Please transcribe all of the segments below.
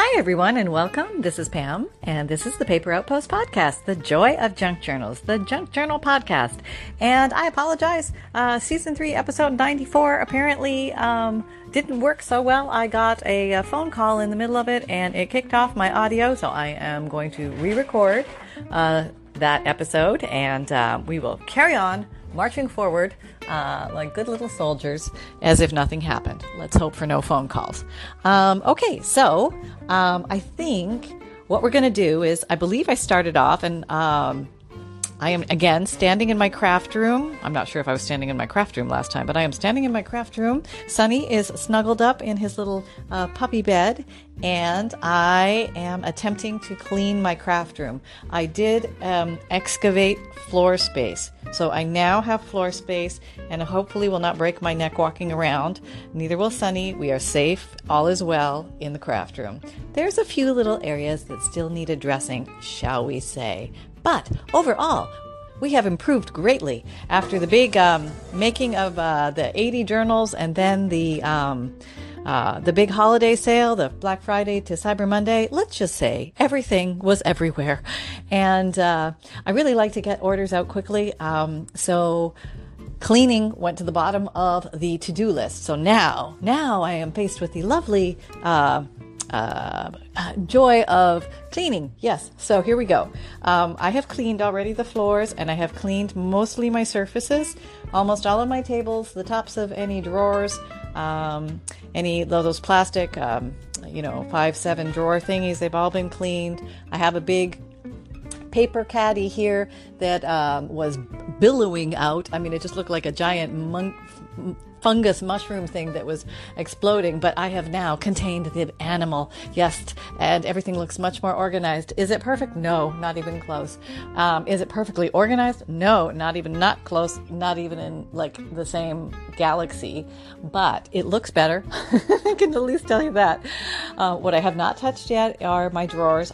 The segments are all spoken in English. Hi, everyone, and welcome. This is Pam, and this is the Paper Outpost Podcast, the joy of junk journals, the junk journal podcast. And I apologize. Season 3, episode 94 apparently didn't work so well. I got a phone call in the middle of it, and it kicked off my audio, so I am going to re-record that episode, and we will carry on marching forward like good little soldiers as if nothing happened. Let's hope for no phone calls. Okay, so I think what we're going to do is, I believe I started off, and I am again standing in my craft room. I'm not sure if I was standing in my craft room last time, but I am standing in my craft room. Sonny is snuggled up in his little puppy bed, and I am attempting to clean my craft room. I did excavate floor space. So I now have floor space, and hopefully will not break my neck walking around. Neither will Sonny. We are safe. All is well in the craft room. There's a few little areas that still need addressing, shall we say. But overall, we have improved greatly after the big making of the 80 journals, and then the big holiday sale, the Black Friday to Cyber Monday. Let's just say everything was everywhere. And I really like to get orders out quickly. So cleaning went to the bottom of the to-do list. So now I am faced with the lovely joy of cleaning. Yes. So here we go. I have cleaned already the floors, and I have cleaned mostly my surfaces, almost all of my tables, the tops of any drawers, any of those plastic, 5-7 drawer thingies. They've all been cleaned. I have a big paper caddy here that was billowing out. I mean, it just looked like a giant fungus mushroom thing that was exploding, but I have now contained the animal. Yes, and everything looks much more organized. Is it perfect? No, not even close. Is it perfectly organized? No, not close, not even in like the same galaxy, but it looks better. I can at least tell you that. What I have not touched yet are my drawers.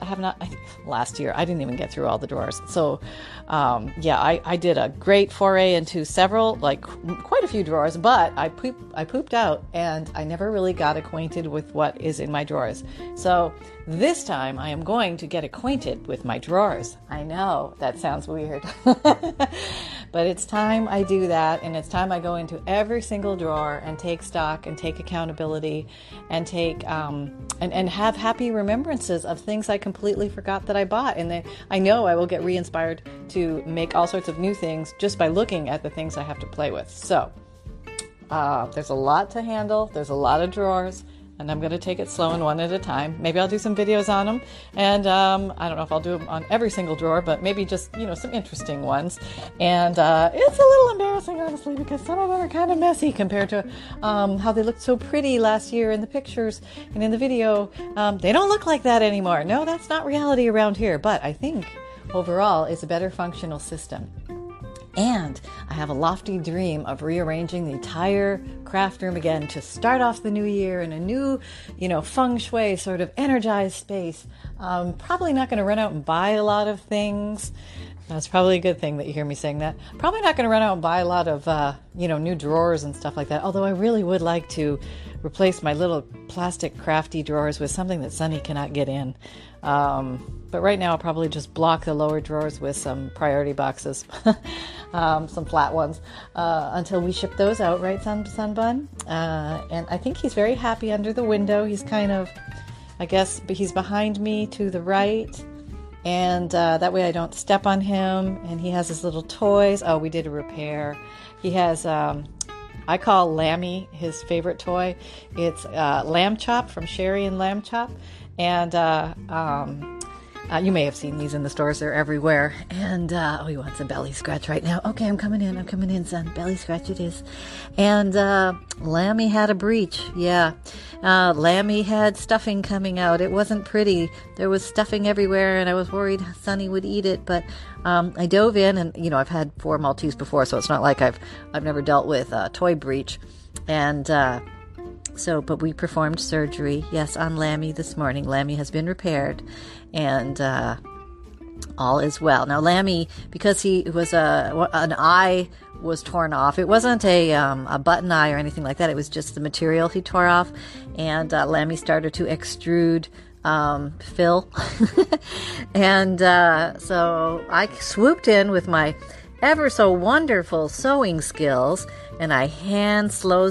Last year I didn't even get through all the drawers. So I did a great foray into several, like quite a few drawers, but I pooped out, and I never really got acquainted with what is in my drawers. So this time I am going to get acquainted with my drawers. I know that sounds weird, but it's time I do that. And it's time I go into every single drawer and take stock and take accountability and take, and have happy remembrances of things I completely forgot that I bought. And then I know I will get re-inspired to make all sorts of new things just by looking at the things I have to play with. So, there's a lot to handle. There's a lot of drawers, and I'm going to take it slow and one at a time. Maybe I'll do some videos on them, and I don't know if I'll do them on every single drawer, but maybe just, some interesting ones. And it's a little embarrassing, honestly, because some of them are kind of messy compared to how they looked so pretty last year in the pictures and in the video. They don't look like that anymore. No, that's not reality around here, but I think overall it's a better functional system. And I have a lofty dream of rearranging the entire craft room again to start off the new year in a new, feng shui sort of energized space. Probably not going to run out and buy a lot of things. That's probably a good thing that you hear me saying that. Probably not going to run out and buy a lot of, new drawers and stuff like that. Although I really would like to replace my little plastic crafty drawers with something that Sonny cannot get in. But right now I'll probably just block the lower drawers with some priority boxes, some flat ones, until we ship those out, right, Sunbun? And I think he's very happy under the window. He's kind of, I guess, he's behind me to the right. And that way I don't step on him. And he has his little toys. Oh, we did a repair. He has, I call Lammy his favorite toy. It's Lamb Chop from Sherry and Lamb Chop. And you may have seen these in the stores. They're everywhere. And he wants a belly scratch right now. Okay, I'm coming in, son. Belly scratch it is. And Lammy had a breach. Yeah. Lammy had stuffing coming out. It wasn't pretty. There was stuffing everywhere, and I was worried Sonny would eat it, but I dove in, and I've had 4 Maltese before, so it's not like I've never dealt with a toy breach. And but we performed surgery, yes, on Lammy this morning. Lammy has been repaired, and all is well. Now Lammy, because he was an eye was torn off. It wasn't a button eye or anything like that. It was just the material he tore off, and Lammy started to extrude Phil. And so I swooped in with my ever so wonderful sewing skills, and I slow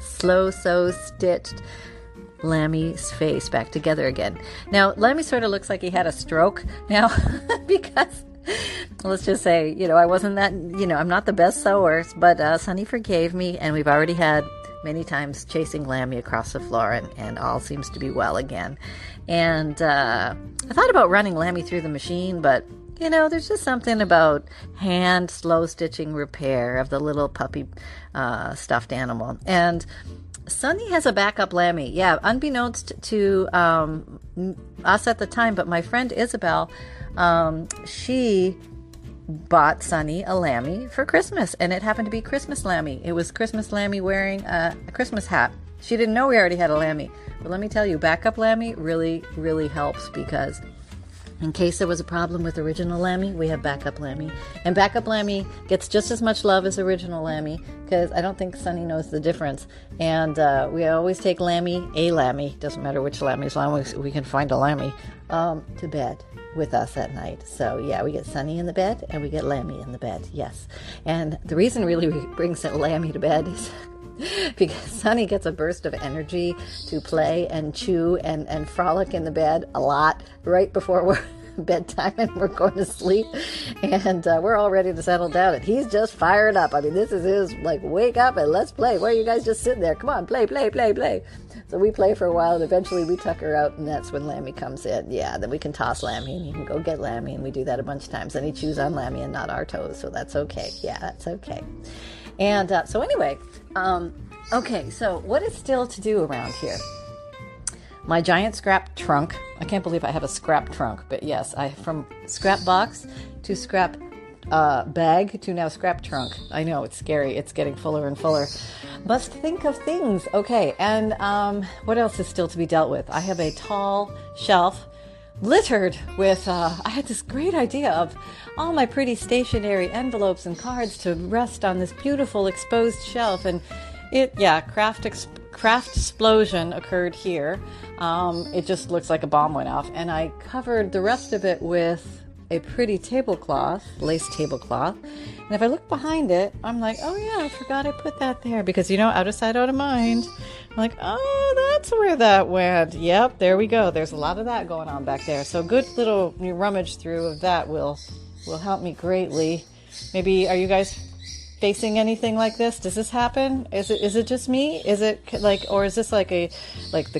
stitched Lammy's face back together again. Now, Lammy sort of looks like he had a stroke now, because let's just say, I wasn't that, I'm not the best sewer, but Sunny forgave me, and we've already had many times chasing Lammy across the floor, and all seems to be well again. And I thought about running Lammy through the machine, but there's just something about hand slow stitching repair of the little puppy stuffed animal. And Sunny has a backup Lammy. Yeah, unbeknownst to us at the time, but my friend Isabel, she bought Sunny a Lammy for Christmas, and it happened to be Christmas Lammy. It was Christmas Lammy wearing a Christmas hat. She didn't know we already had a Lammy, but let me tell you, backup Lammy really, really helps, because in case there was a problem with original Lammy, we have backup Lammy. And backup Lammy gets just as much love as original Lammy, because I don't think Sunny knows the difference. And we always take a Lammy, doesn't matter which Lammy, as long as we can find a Lammy, to bed with us at night. So yeah, we get Sunny in the bed and we get Lammy in the bed, yes. And the reason really we bring Lammy to bed is because Sunny gets a burst of energy to play and chew and frolic in the bed a lot right before we're bedtime and we're going to sleep, and we're all ready to settle down, and he's just fired up. I mean, this is his, wake up and let's play. Why are you guys just sitting there? Come on, play. So we play for a while, and eventually we tuck her out, and that's when Lammy comes in. Yeah, then we can toss Lammy, and he can go get Lammy, and we do that a bunch of times. Then he chews on Lammy and not our toes, so that's okay. Yeah, that's okay. And so anyway, okay, so what is still to do around here? My giant scrap trunk. I can't believe I have a scrap trunk, but yes, from scrap box to scrap bag to now scrap trunk. I know, it's scary. It's getting fuller and fuller. Must think of things. Okay, and what else is still to be dealt with? I have a tall shelf littered with, I had this great idea of all my pretty stationery envelopes and cards to rest on this beautiful exposed shelf, and craft explosion occurred here. It just looks like a bomb went off, and I covered the rest of it with a pretty tablecloth, lace tablecloth, and if I look behind it, I'm like, oh yeah, I forgot I put that there, because out of sight, out of mind. I'm like, oh, that's where that went. Yep, there we go. There's a lot of that going on back there, so good little rummage through of that will help me greatly. Maybe, are you guys facing anything like this? Does this happen? Is it just me? Is it or is this like the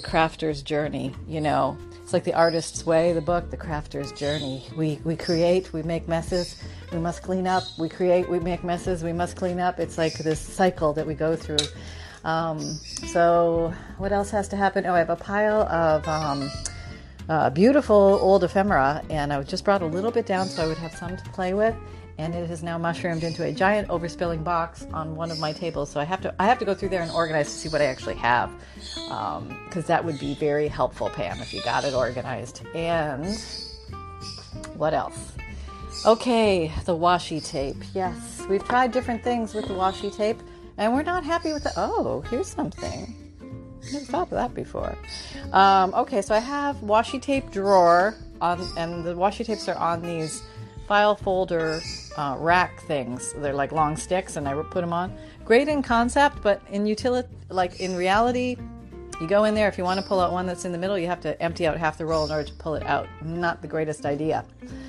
crafter's journey? It's like the artist's way, the book, the crafter's journey. We create, we make messes, we must clean up. We create, we make messes, we must clean up. It's like this cycle that we go through. So what else has to happen? Oh, I have a pile of beautiful old ephemera, and I just brought a little bit down so I would have some to play with. And it has now mushroomed into a giant overspilling box on one of my tables. So I have to go through there and organize to see what I actually have, because that would be very helpful, Pam, if you got it organized. And what else? Okay, the washi tape. Yes, we've tried different things with the washi tape, and we're not happy with it. Oh, here's something. I never thought of that before. Okay, so I have washi tape drawer, and the washi tapes are on these file folder rack things. They're like long sticks, and I put them on. Great in concept, but in reality, you go in there, if you want to pull out one that's in the middle, you have to empty out half the roll in order to pull it out. Not the greatest idea.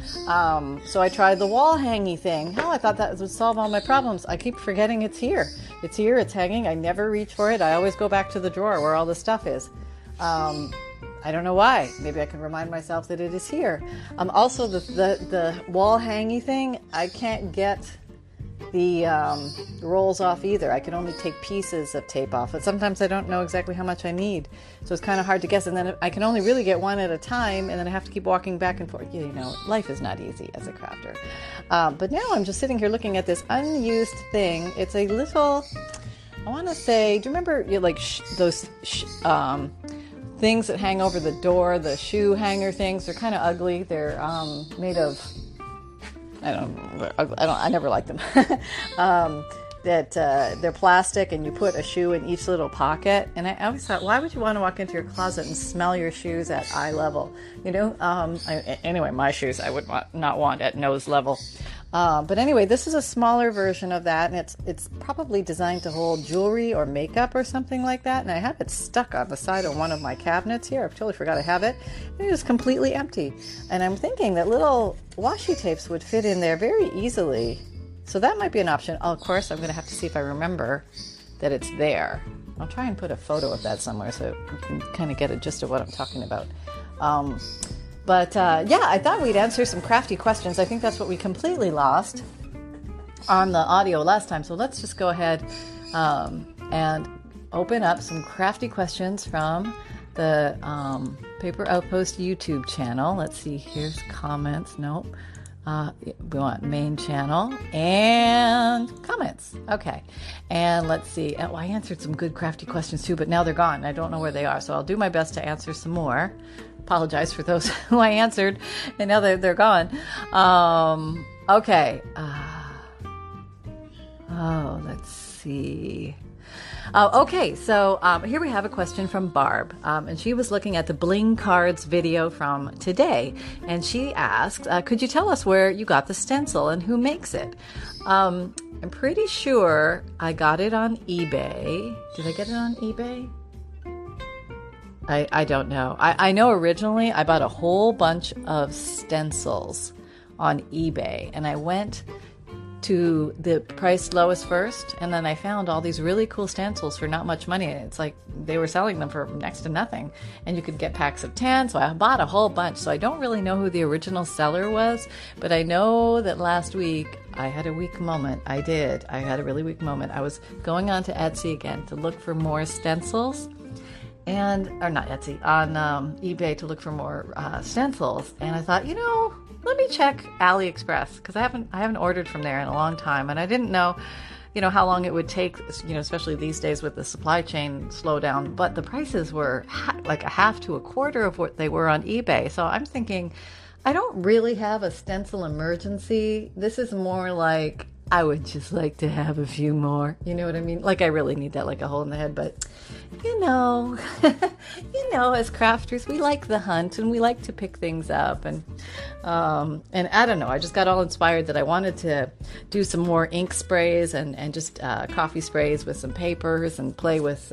So I tried the wall hangy thing. Oh, I thought that would solve all my problems. I keep forgetting it's here. It's here, it's hanging. I never reach for it. I always go back to the drawer where all the stuff is. I don't know why. Maybe I can remind myself that it is here. Also, the wall hangy thing, I can't get the rolls off either. I can only take pieces of tape off, but sometimes I don't know exactly how much I need, so it's kind of hard to guess. And then I can only really get one at a time, and then I have to keep walking back and forth. Life is not easy as a crafter. But now I'm just sitting here looking at this unused thing. It's a little, I want to say, do you remember those things that hang over the door, the shoe hanger things? They're kind of ugly. They're made of, I never like them. that they're plastic and you put a shoe in each little pocket. And I always thought, why would you want to walk into your closet and smell your shoes at eye level? You know, anyway, my shoes I would not want at nose level. But anyway, this is a smaller version of that, and it's probably designed to hold jewelry or makeup or something like that. And I have it stuck on the side of one of my cabinets here. I totally forgot I have it. And it is completely empty. And I'm thinking that little washi tapes would fit in there very easily. So that might be an option. Oh, of course, I'm going to have to see if I remember that it's there. I'll try and put a photo of that somewhere so you can kind of get a gist of what I'm talking about. But I thought we'd answer some crafty questions. I think that's what we completely lost on the audio last time. So let's just go ahead and open up some crafty questions from the Paper Outpost YouTube channel. Let's see. Here's comments. Nope. We want main channel and comments. Okay. And let's see. Oh, I answered some good crafty questions too, but now they're gone. I don't know where they are. So I'll do my best to answer some more. Apologize for those who I answered and now they're gone. Okay. Let's see. Oh, okay. So here we have a question from Barb, and she was looking at the Bling Cards video from today, and she asked, could you tell us where you got the stencil and who makes it? I'm pretty sure I got it on eBay. Did I get it on eBay? I don't know. I know originally I bought a whole bunch of stencils on eBay, and I went to the price lowest first, and then I found all these really cool stencils for not much money. It's like they were selling them for next to nothing, and you could get packs of 10, so I bought a whole bunch. So I don't really know who the original seller was, but I know that last week I had a weak moment. I had a really weak moment. I was going on to Etsy again to look for more stencils, on eBay to look for more stencils, and I thought, you know, let me check AliExpress, because I haven't ordered from there in a long time, and I didn't know, you know, how long it would take, you know, especially these days with the supply chain slowdown. But the prices were like a half to a quarter of what they were on eBay, so I'm thinking I don't really have a stencil emergency. This is more like I would just like to have a few more. You know what I mean? Like I really need that, like a hole in the head, but you know, as crafters, we like the hunt and we like to pick things up. And I don't know, I just got all inspired that I wanted to do some more ink sprays and just coffee sprays with some papers and play with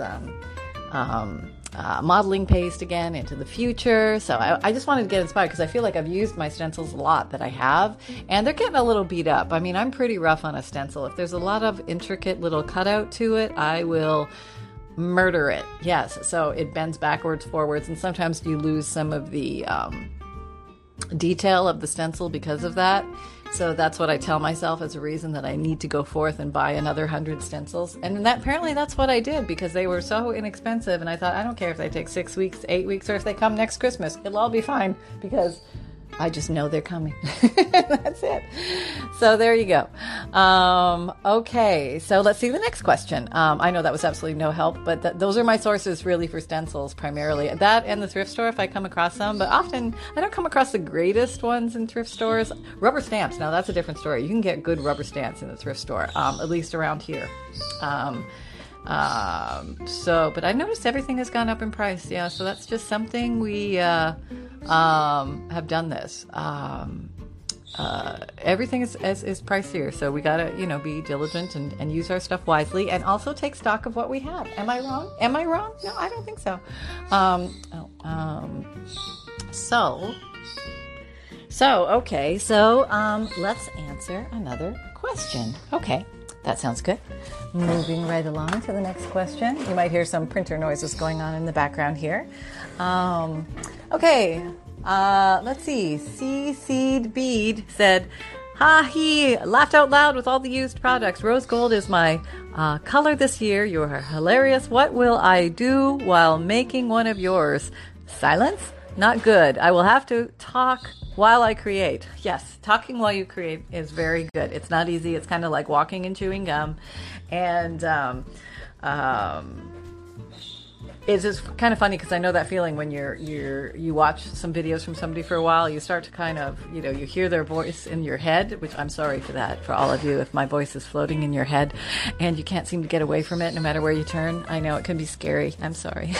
modeling paste again into the future. So I just wanted to get inspired because I feel like I've used my stencils a lot that I have, and they're getting a little beat up. I mean, I'm pretty rough on a stencil. If there's a lot of intricate little cutout to it, I will murder it. Yes. So it bends backwards, forwards, and sometimes you lose some of the detail of the stencil because of that. So that's what I tell myself as a reason that I need to go forth and buy another 100 stencils. And that, apparently that's what I did, because they were so inexpensive. And I thought, I don't care if they take 6 weeks, 8 weeks, or if they come next Christmas. It'll all be fine because I just know they're coming. That's it. So there you go. Okay, so let's see the next question. I know that was absolutely no help, but those are my sources really for stencils primarily. That and the thrift store if I come across some, but often I don't come across the greatest ones in thrift stores. Rubber stamps, now that's a different story. You can get good rubber stamps in the thrift store, at least around here. But I noticed everything has gone up in price. Yeah, so that's just something we have done this. Everything is pricier, so we gotta, you know, be diligent and use our stuff wisely, and also take stock of what we have. Am I wrong? No, I don't think so. So let's answer another question. Okay, that sounds good. Moving right along to the next question. You might hear some printer noises going on in the background here. Okay. Let's see. Seed Bead said, he laughed out loud with all the used products. Rose gold is my color this year. You are hilarious. What will I do while making one of yours? Silence? Not good. I will have to talk while I create. Yes, talking while you create is very good. It's not easy. It's kind of like walking and chewing gum. And It's kind of funny because I know that feeling when you watch some videos from somebody for a while, you start to kind of, you know, you hear their voice in your head, which I'm sorry for that, for all of you, if my voice is floating in your head and you can't seem to get away from it no matter where you turn. I know it can be scary. I'm sorry.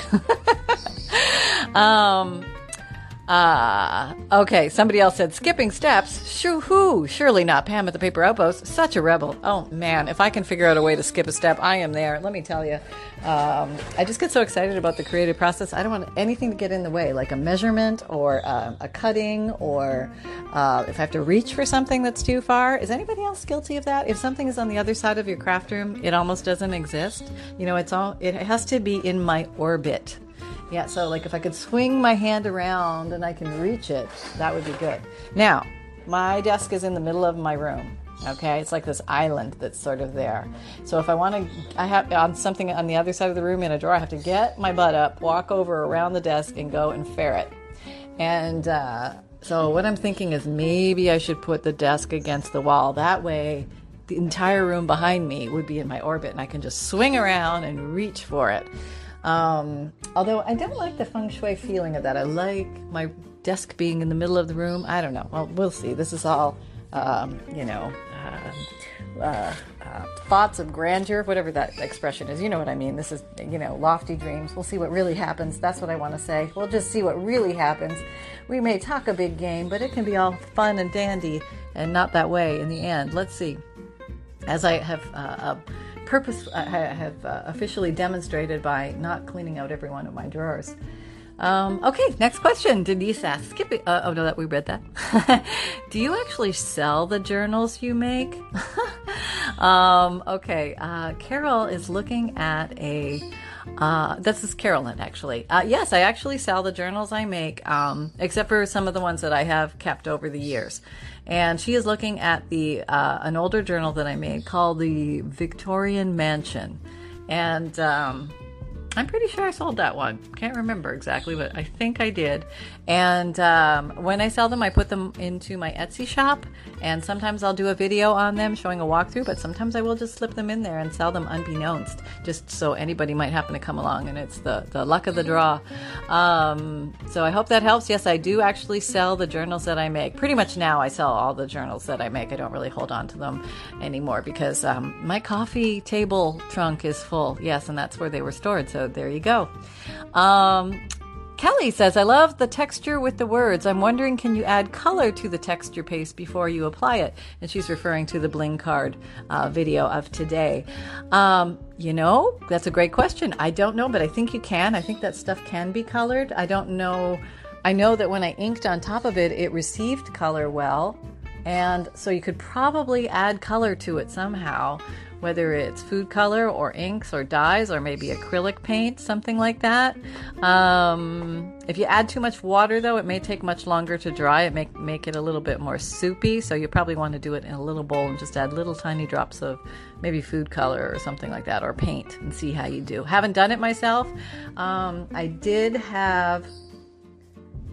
Okay, somebody else said, skipping steps? Shoo-hoo! Surely not Pam at the Paper Outpost. Such a rebel. Oh, man, if I can figure out a way to skip a step, I am there. Let me tell you. I just get so excited about the creative process. I don't want anything to get in the way, like a measurement or a cutting or if I have to reach for something that's too far. Is anybody else guilty of that? If something is on the other side of your craft room, it almost doesn't exist. You know, it has to be in my orbit. Yeah, so like if I could swing my hand around and I can reach it, that would be good. Now, my desk is in the middle of my room, okay? It's like this island that's sort of there. So if I want to, I have on something on the other side of the room in a drawer, I have to get my butt up, walk over around the desk and go and ferret. And so what I'm thinking is maybe I should put the desk against the wall. That way, the entire room behind me would be in my orbit and I can just swing around and reach for it. Although I don't like the feng shui feeling of that. I like my desk being in the middle of the room. I don't know. Well, we'll see. This is all, thoughts of grandeur, whatever that expression is. You know what I mean? This is, you know, lofty dreams. We'll see what really happens. That's what I want to say. We'll just see what really happens. We may talk a big game, but it can be all fun and dandy and not that way in the end. Let's see. As I have, officially demonstrated by not cleaning out every one of my drawers. Okay, next question. Denise asks, skipping. Oh no, that we read that. Do you actually sell the journals you make? Okay. Carol is looking at a. This is Carolyn, actually. Yes, I actually sell the journals I make, except for some of the ones that I have kept over the years. And she is looking at an older journal that I made called the Victorian Mansion. And I'm pretty sure I sold that one. Can't remember exactly, but I think I did. And when I sell them, I put them into my Etsy shop. And sometimes I'll do a video on them showing a walkthrough, but sometimes I will just slip them in there and sell them unbeknownst, just so anybody might happen to come along. And it's the luck of the draw. So I hope that helps. Yes, I do actually sell the journals that I make. Pretty much now I sell all the journals that I make. I don't really hold on to them anymore because my coffee table trunk is full. Yes, and that's where they were stored. So there you go. Kelly says, I love the texture with the words. I'm wondering, can you add color to the texture paste before you apply it? And she's referring to the bling card video of today. You know, that's a great question. I don't know, but I think you can. I think that stuff can be colored. I don't know. I know that when I inked on top of it, it received color well. And so you could probably add color to it somehow, whether it's food color or inks or dyes or maybe acrylic paint, something like that. If you add too much water, though, it may take much longer to dry. It may make it a little bit more soupy, so you probably want to do it in a little bowl and just add little tiny drops of maybe food color or something like that, or paint, and see how you do. Haven't done it myself. I did have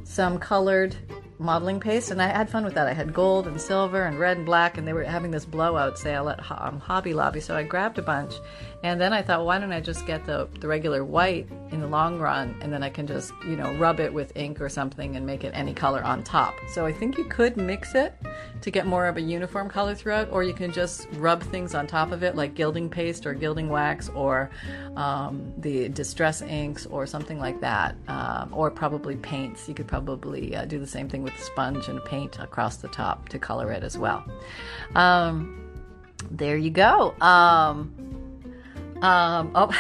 some colored modeling paste, and I had fun with that. I had gold and silver and red and black, and they were having this blowout sale at Hobby Lobby, so I grabbed a bunch. And then I thought, well, why don't I just get the regular white in the long run, and then I can just, you know, rub it with ink or something and make it any color on top. So I think you could mix it to get more of a uniform color throughout, or you can just rub things on top of it, like gilding paste or gilding wax or the distress inks or something like that, or probably paints. You could probably do the same thing with sponge and paint across the top to color it as well. There you go. Oh,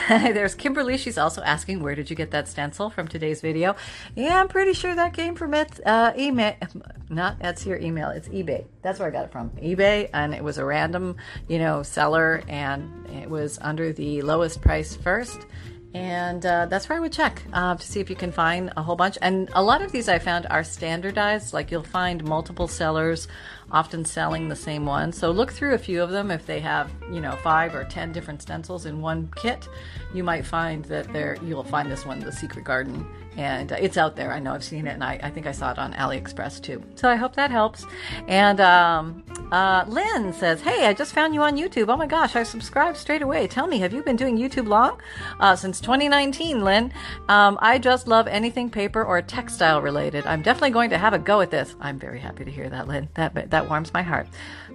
there's Kimberly. She's also asking, where did you get that stencil from today's video? Yeah, I'm pretty sure that came from email. Not Etsy or email. It's eBay. That's where I got it from. eBay, and it was a random, you know, seller, and it was under the lowest price first. And that's where I would check to see if you can find a whole bunch. And a lot of these I found are standardized. Like you'll find multiple sellers often selling the same one. So look through a few of them. If they have, you know, 5 or 10 different stencils in one kit, you might find that you'll find this one, the Secret Garden, And it's out there. I know I've seen it, and I think I saw it on AliExpress too. So I hope that helps. And Lynn says, hey, I just found you on YouTube. Oh my gosh, I subscribed straight away. Tell me, have you been doing YouTube long? Since 2019, Lynn. I just love anything paper or textile related. I'm definitely going to have a go at this. I'm very happy to hear that, Lynn. That warms my heart.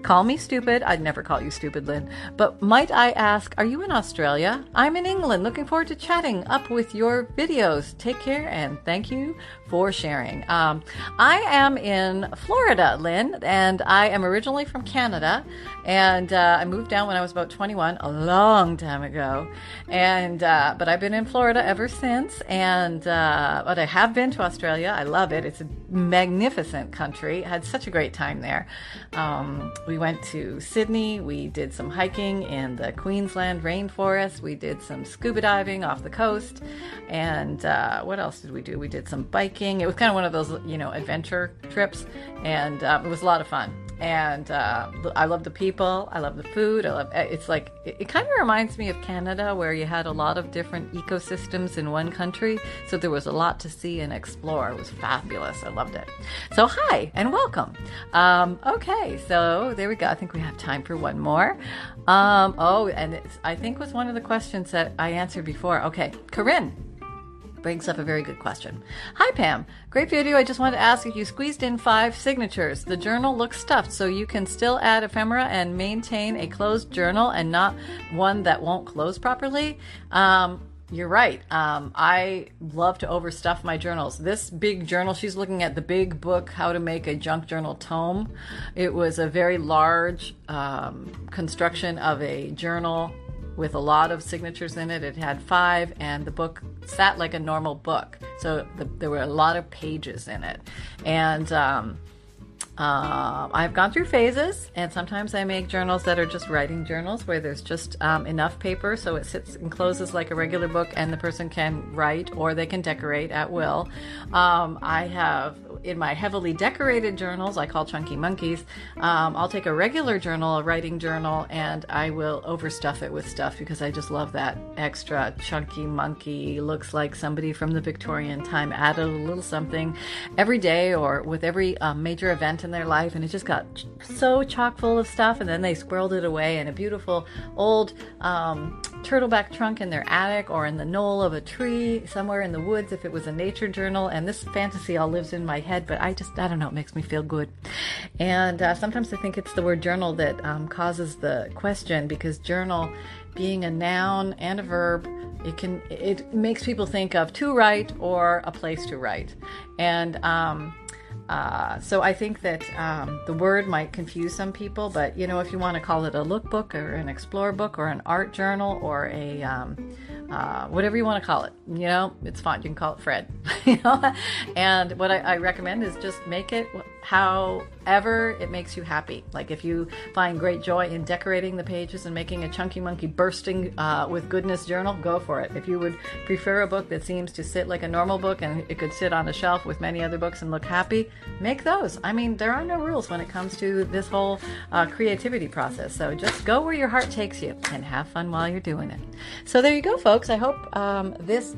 Call me stupid. I'd never call you stupid, Lynn. But might I ask, are you in Australia? I'm in England. Looking forward to chatting up with your videos. Take care. And thank you for sharing. I am in Florida, Lynn, and I am originally from Canada, and I moved down when I was about 21, a long time ago, and but I've been in Florida ever since, and but I have been to Australia. I love it. It's a magnificent country. I had such a great time there. We went to Sydney. We did some hiking in the Queensland rainforest. We did some scuba diving off the coast, and what else did we do? We did some biking. It was kind of one of those, you know, adventure trips, and it was a lot of fun. And I love the people. I love the food. It's like it kind of reminds me of Canada, where you had a lot of different ecosystems in one country, so there was a lot to see and explore. It was fabulous. I loved it. So hi and welcome. Okay, so there we go. I think we have time for one more. Oh, and I think was one of the questions that I answered before. Okay, Corinne brings up a very good question. Hi, Pam. Great video. I just wanted to ask if you squeezed in 5 signatures. The journal looks stuffed, so you can still add ephemera and maintain a closed journal and not one that won't close properly. You're right. I love to overstuff my journals. This big journal, she's looking at the big book, How to Make a Junk Journal Tome. It was a very large construction of a journal with a lot of signatures in it. It had 5, and the book sat like a normal book. So there were a lot of pages in it. And I've gone through phases, and sometimes I make journals that are just writing journals where there's just enough paper so it sits and closes like a regular book, and the person can write or they can decorate at will. I have, in my heavily decorated journals, I call chunky monkeys, I'll take a regular journal, a writing journal, and I will overstuff it with stuff because I just love that extra chunky monkey. Looks like somebody from the Victorian time added a little something every day or with every major event in their life, and it just got so chock full of stuff, and then they squirreled it away in a beautiful old turtleback trunk in their attic or in the knoll of a tree somewhere in the woods if it was a nature journal. And this fantasy all lives in my head, but I don't know, it makes me feel good. And sometimes I think it's the word journal that causes the question, because journal being a noun and a verb, it makes people think of to write or a place to write. And so I think that the word might confuse some people, but you know, if you want to call it a lookbook or an explore book or an art journal or a whatever you want to call it, you know, it's fine. You can call it Fred. You know? And what I recommend is just make it however it makes you happy. Like if you find great joy in decorating the pages and making a chunky monkey bursting with goodness journal, go for it. If you would prefer a book that seems to sit like a normal book and it could sit on a shelf with many other books and look happy, make those. I mean, there are no rules when it comes to this whole creativity process. So just go where your heart takes you and have fun while you're doing it. So there you go, folks. I hope this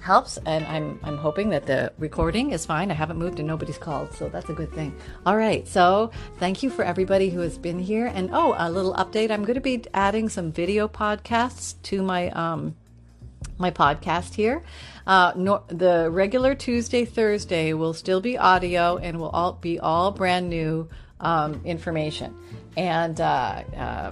helps, and I'm hoping that the recording is fine. I haven't moved and nobody's called, so that's a good thing. All right, so thank you for everybody who has been here. And oh, a little update. I'm going to be adding some video podcasts to my my podcast here. The regular Tuesday, Thursday will still be audio and will all be brand new information. And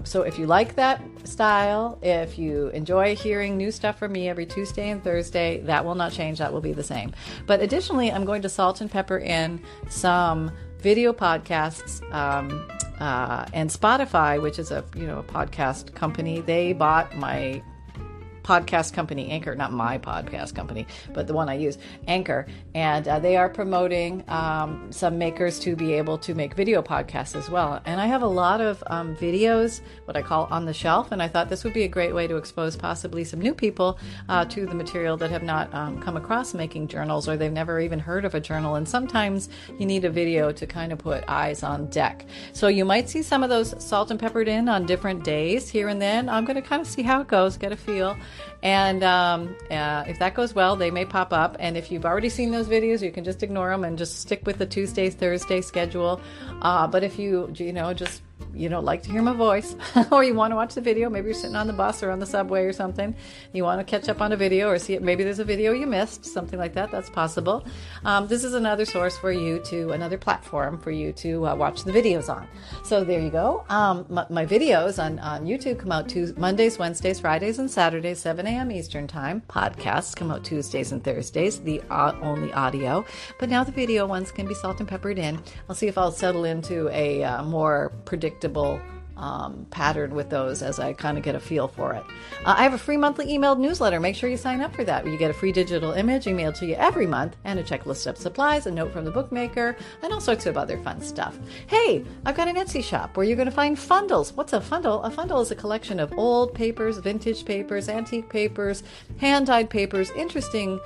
so if you like that style, if you enjoy hearing new stuff from me every Tuesday and Thursday, that will not change. That will be the same. But additionally, I'm going to salt and pepper in some video podcasts, and Spotify, which is a podcast company. They bought my podcast company, Anchor, not my podcast company, but the one I use, Anchor. And they are promoting some makers to be able to make video podcasts as well. And I have a lot of videos, what I call on the shelf. And I thought this would be a great way to expose possibly some new people to the material that have not come across making journals, or they've never even heard of a journal. And sometimes you need a video to kind of put eyes on deck. So you might see some of those salt and peppered in on different days here and then. I'm going to kind of see how it goes, get a feel. And if that goes well, they may pop up. And if you've already seen those videos, you can just ignore them and just stick with the Tuesday, Thursday schedule. But if you don't like to hear my voice or you want to watch the video, maybe you're sitting on the bus or on the subway or something, you want to catch up on a video or see it. Maybe there's a video you missed, something like that. That's possible. This is another source for you to, another platform for you to watch the videos on. So there you go. My videos on YouTube come out Mondays, Wednesdays, Fridays, and Saturdays, 7 a.m. Eastern time. Podcasts come out Tuesdays and Thursdays, the only audio. But now the video ones can be salt and peppered in. I'll see if I'll settle into a more predictable pattern with those as I kind of get a feel for it. I have a free monthly emailed newsletter. Make sure you sign up for that. You get a free digital image emailed to you every month and a checklist of supplies, a note from the bookmaker, and all sorts of other fun stuff. Hey, I've got an Etsy shop where you're going to find fundles. What's a fundle? A fundle is a collection of old papers, vintage papers, antique papers, hand-dyed papers, interesting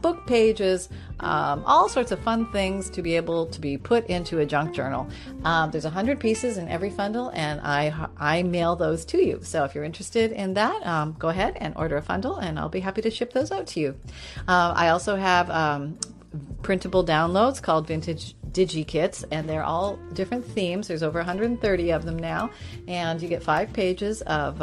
book pages, all sorts of fun things to be able to be put into a junk journal. There's 100 pieces in every fundle, and I mail those to you. So if you're interested in that, go ahead and order a fundle, and I'll be happy to ship those out to you. I also have printable downloads called Vintage Digi Kits, and they're all different themes. There's over 130 of them now, and you get 5 pages of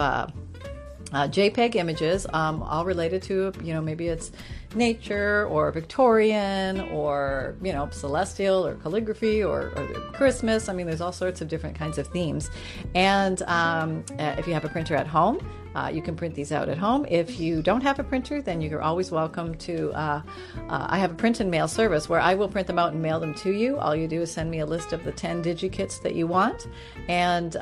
JPEG images, all related to, maybe it's nature or Victorian or, celestial or calligraphy or Christmas. There's all sorts of different kinds of themes. And if you have a printer at home, you can print these out at home. If you don't have a printer, then you're always welcome to, I have a print and mail service where I will print them out and mail them to you. All you do is send me a list of the 10 DigiKits that you want and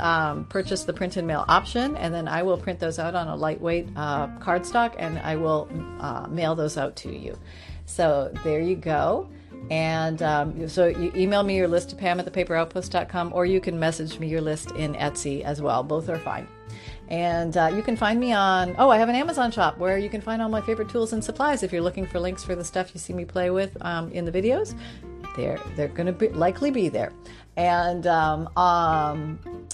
purchase the print and mail option. And then I will print those out on a lightweight cardstock, and I will mail those out to you. So there you go. And so you email me your list to pam@thepaperoutpost.com, or you can message me your list in Etsy as well. Both are fine. And you can find me on, I have an Amazon shop where you can find all my favorite tools and supplies. If you're looking for links for the stuff you see me play with in the videos, they're going to likely be there. And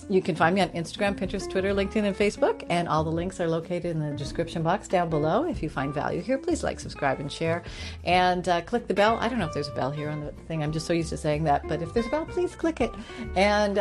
you can find me on Instagram, Pinterest, Twitter, LinkedIn, and Facebook. And all the links are located in the description box down below. If you find value here, please like, subscribe, and share. And click the bell. I don't know if there's a bell here on the thing. I'm just so used to saying that. But if there's a bell, please click it. And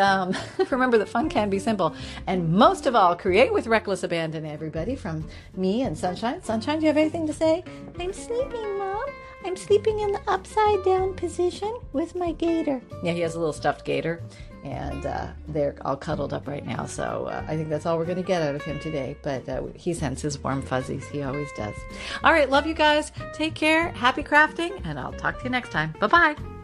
remember that fun can be simple. And most of all, create with reckless abandon, everybody. From me and Sunshine. Sunshine, do you have anything to say? I'm sleeping, Mom. I'm sleeping in the upside down position with my gator. Yeah, he has a little stuffed gator, and they're all cuddled up right now. So I think that's all we're going to get out of him today. But he sends his warm fuzzies. He always does. All right. Love you guys. Take care. Happy crafting. And I'll talk to you next time. Bye-bye.